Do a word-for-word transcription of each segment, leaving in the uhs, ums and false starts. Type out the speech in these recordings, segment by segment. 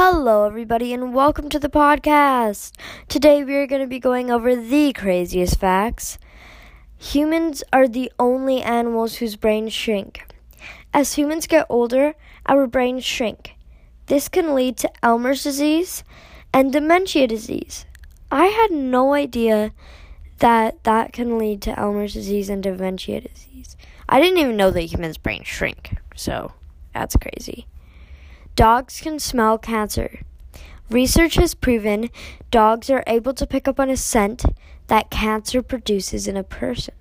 Hello everybody and welcome to the podcast. Today we are going to be going over the craziest facts. Humans are the only animals whose brains shrink. As humans get older, our brains shrink. This can lead to Alzheimer's disease and dementia disease. I had no idea that that can lead to Alzheimer's disease and dementia disease. I didn't even know that humans' brains shrink, so that's crazy. Dogs can smell cancer. Research has proven dogs are able to pick up on a scent that cancer produces in a person.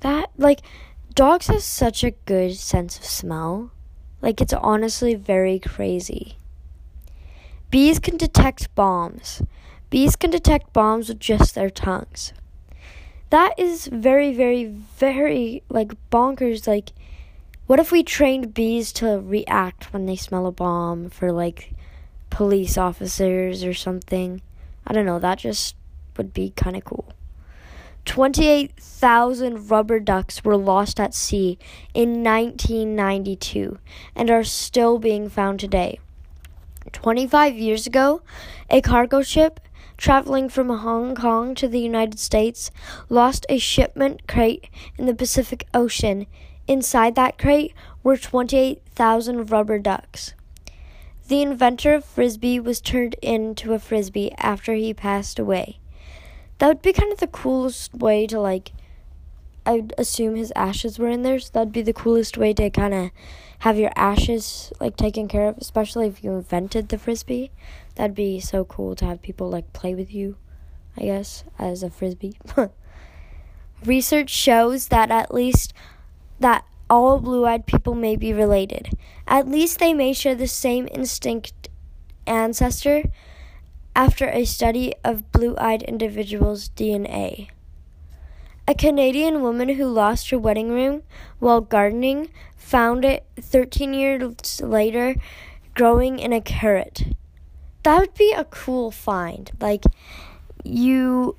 That, like, dogs have such a good sense of smell. Like, it's honestly very crazy. Bees can detect bombs. Bees can detect bombs with just their tongues. That is very, very, very, like, bonkers. Like, what if we trained bees to react when they smell a bomb for, like, police officers or something? I don't know, that just would be kind of cool. twenty-eight thousand rubber ducks were lost at sea in nineteen ninety-two and are still being found today. twenty-five years ago, a cargo ship traveling from Hong Kong to the United States lost a shipment crate in the Pacific Ocean. Inside that crate were twenty-eight thousand rubber ducks. The inventor of Frisbee was turned into a Frisbee after he passed away. That would be kind of the coolest way to, like, I'd assume his ashes were in there, so that'd be the coolest way to kind of have your ashes, like, taken care of, especially if you invented the Frisbee. That'd be so cool to have people, like, play with you, I guess, as a Frisbee. Research shows that at least that all blue-eyed people may be related. At least they may share the same instinct ancestor after a study of blue-eyed individuals' D N A. A Canadian woman who lost her wedding ring while gardening found it thirteen years later growing in a carrot. That would be a cool find. Like, you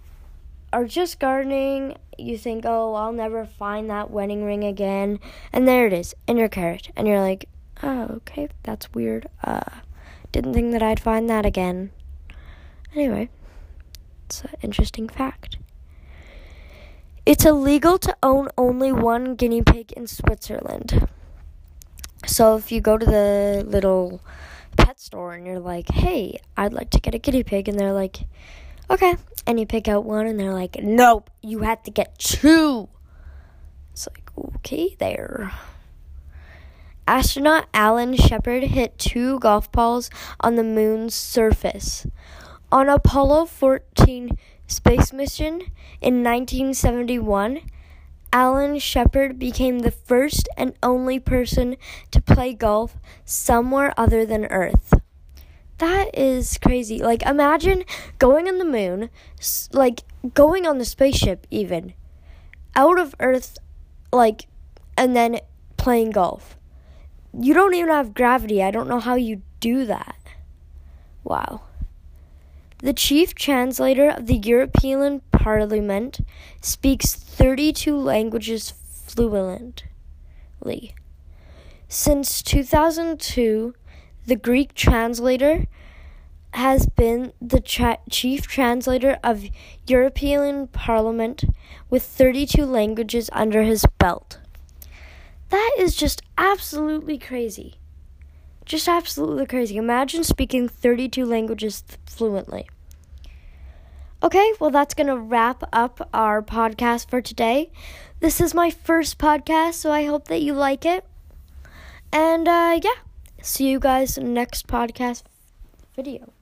are just gardening, you think, oh, I'll never find that wedding ring again, and there it is, in your carrot. And you're like, oh, okay, that's weird. Uh, didn't think that I'd find that again. Anyway, it's an interesting fact. It's illegal to own only one guinea pig in Switzerland. So if you go to the little pet store and you're like, hey, I'd like to get a guinea pig, and they're like, okay. And you pick out one, and they're like, nope, you have to get two. It's like, okay, there. Astronaut Alan Shepard hit two golf balls on the moon's surface. On Apollo fourteen space mission in nineteen seventy-one, Alan Shepard became the first and only person to play golf somewhere other than Earth. That is crazy. Like, imagine going on the moon, like, going on the spaceship even, out of Earth, like, and then playing golf. You don't even have gravity. I don't know how you do that. Wow. The chief translator of the European Parliament speaks thirty-two languages fluently. Since two thousand two, the Greek translator has been the tra- chief translator of European Parliament with thirty-two languages under his belt. That is just absolutely crazy. Just absolutely crazy. Imagine speaking thirty-two languages th- fluently. Okay, well, that's going to wrap up our podcast for today. This is my first podcast, so I hope that you like it. And, uh, yeah, see you guys in the next podcast video.